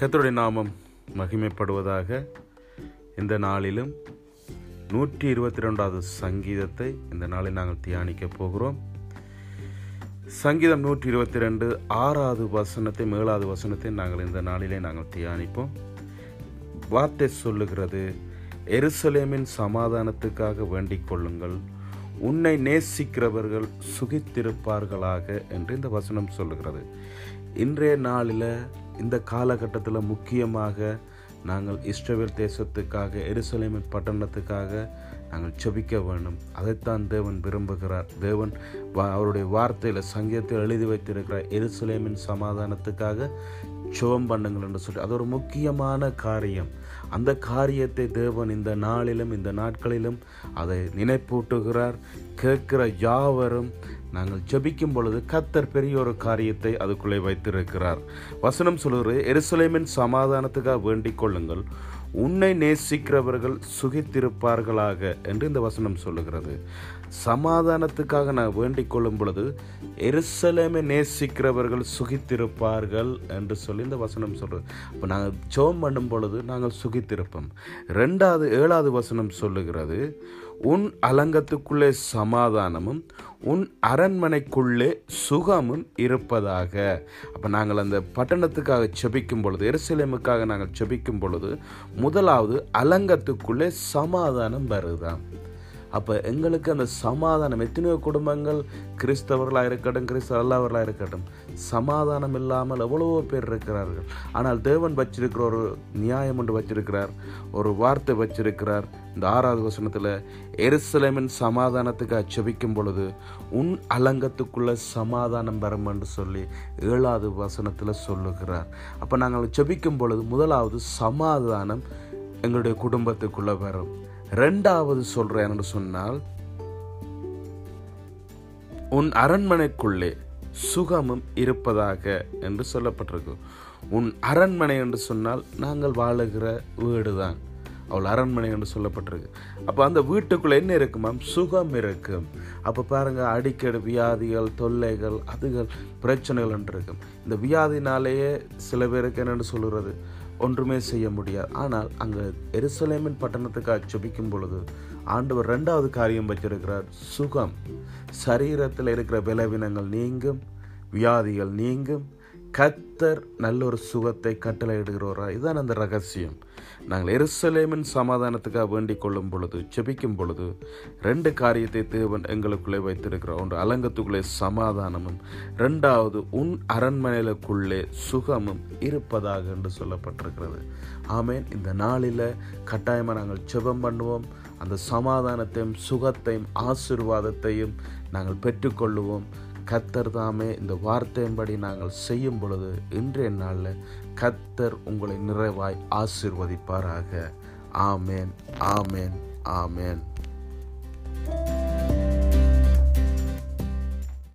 கர்த்தருடைய நாமம் மகிமைப்படுவதாக. இந்த நாளிலும் 122 சங்கீதத்தை இந்த நாளில் நாங்கள் தியானிக்க போகிறோம். சங்கீதம் 122 6வது வசனத்தை 7வது வசனத்தை இந்த நாளிலே நாங்கள் தியானிப்போம். வார்த்தை சொல்லுகிறது, எருசலேமின் சமாதானத்துக்காக வேண்டிக் கொள்ளுங்கள், உன்னை நேசிக்கிறவர்கள் சுகித்திருப்பார்களாக என்று இந்த வசனம் சொல்லுகிறது. இன்றைய நாளில், இந்த காலகட்டத்தில் முக்கியமாக நாங்கள் இஸ்ரவேல் தேசத்துக்காக, எருசலேமின் பட்டணத்துக்காக நாங்கள் செபிக்க வேண்டும். அதைத்தான் தேவன் விரும்புகிறார். தேவன் அவருடைய வார்த்தையில், சங்கீதத்தில் எழுதி வைத்திருக்கிறார், எருசலேமின் சமாதானத்துக்காக ஜெபம் பண்ணுங்கள் என்று சொல்லி. அது ஒரு முக்கியமான காரியம். அந்த காரியத்தை தேவன் இந்த நாளிலும் இந்த நாட்களிலும் அதை நினைப்பூட்டுகிறார். கேட்கிற யாவரும் நாங்கள் ஜெபிக்கும் பொழுது கர்த்தர் பெரிய ஒரு காரியத்தை அதுக்குள்ளே வைத்திருக்கிறார். வசனம் சொல்கிறது, எருசலேமின் சமாதானத்துக்காக வேண்டிக் கொள்ளுங்கள், உன்னை நேசிக்கிறவர்கள் சுகித்திருப்பார்களாக என்று இந்த வசனம் சொல்லுகிறது. சமாதானத்துக்காக நான் வேண்டிக் கொள்ளும் பொழுது எருசலேமை நேசிக்கிறவர்கள் சுகித்திருப்பார்கள் என்று சொல்லி இந்த வசனம் சொல்கிறது. இப்போ நாங்கள் ஜெபம் பண்ணும் பொழுது நாங்கள் சுகித்திருப்போம். 7வது வசனம் சொல்லுகிறது, உன் அலங்கத்துக்குள்ளே சமாதானமும் உன் அரண்மனைக்குள்ளே சுகமும் இருப்பதாக. அப்போ நாங்கள் அந்த பட்டணத்துக்காக ஜெபிக்கும் பொழுது, எருசலேமுக்காக நாங்கள் ஜெபிக்கும் பொழுது, முதலாவது அலங்கத்துக்குள்ளே சமாதானம் வருதான். அப்போ எங்களுக்கு அந்த சமாதானம், எத்தனையோ குடும்பங்கள் கிறிஸ்தவர்களாக இருக்கட்டும், கிறிஸ்தவ அல்லாதவர்களாக இருக்கட்டும், சமாதானம் இல்லாமல் எவ்வளவோ பேர் இருக்கிறார்கள். ஆனால் தேவன் வச்சிருக்கிற ஒரு நியாயம் ஒன்று வச்சிருக்கிறார், ஒரு வார்த்தை வச்சிருக்கிறார். இந்த 6வது வசனத்தில், எருசலேமின் சமாதானத்துக்காக ஜெபிக்கும் பொழுது உன் அலங்கத்துக்குள்ளே சமாதானம் வரும் என்று சொல்லி 7வது வசனத்தில் சொல்லுகிறார். அப்போ நாங்கள் ஜெபிக்கும் பொழுது முதலாவது சமாதானம் எங்களுடைய குடும்பத்துக்குள்ளே வரும். 2வது சொல்றேன் என்று சொன்னால், உன் அரண்மனைக்குள்ளே சுகமும் இருப்பதாக என்று சொல்லப்பட்டிருக்கு. உன் அரண்மனை என்று சொன்னால் நாங்கள் வாழுகிற வீடு தான் அவள் அரண்மனை என்று சொல்லப்பட்டிருக்கு. அப்போ அந்த வீட்டுக்குள்ளே என்ன இருக்குமா? சுகம் இருக்கும். அப்போ பாருங்கள், அடிக்கடி வியாதிகள், தொல்லைகள், அதுகள், பிரச்சனைகள் என்று இருக்கும். இந்த வியாதினாலேயே சில பேருக்கு என்னென்னு சொல்கிறது, ஒன்றுமே செய்ய முடியாது. ஆனால் அங்கே எருசலேமின் பட்டணத்துக்காக ஜெபிக்கும் பொழுது ஆண்டவர் 2வது காரியம் வச்சிருக்கிறார், சுகம். சரீரத்தில் இருக்கிற பலவீனங்கள் நீங்கும், வியாதிகள் நீங்கும். கர்த்தர் நல்ல ஒரு சுகத்தை கட்டளையிடுகிறோரா? இதுதான் அந்த ரகசியம். நாங்கள் எருசலேமின் சமாதானத்துக்காக வேண்டிக் கொள்ளும் பொழுது, ஜெபிக்கும் பொழுது, 2 காரியத்தை தேவன் எங்களுக்குள்ளே வைத்திருக்கிறோம். ஒன்று, அலங்கத்துக்குள்ளே சமாதானமும், 2வது உன் அரண்மனைக்குள்ளே சுகமும் இருப்பதாக என்று சொல்லப்பட்டிருக்கிறது. ஆமேன். இந்த நாளில் கட்டாயமாக நாங்கள் ஜெபம் பண்ணுவோம். அந்த சமாதானத்தையும் சுகத்தையும் ஆசீர்வாதத்தையும் நாங்கள் பெற்றுக்கொள்ளுவோம். கர்த்தர் தாமே இந்த வார்த்தையின்படி நாங்கள் செய்யும் பொழுது இன்றைய நாளில் கர்த்தர் உங்களை நிறைவாய் ஆசீர்வதிப்பாராக. ஆமேன், ஆமேன், ஆமேன்.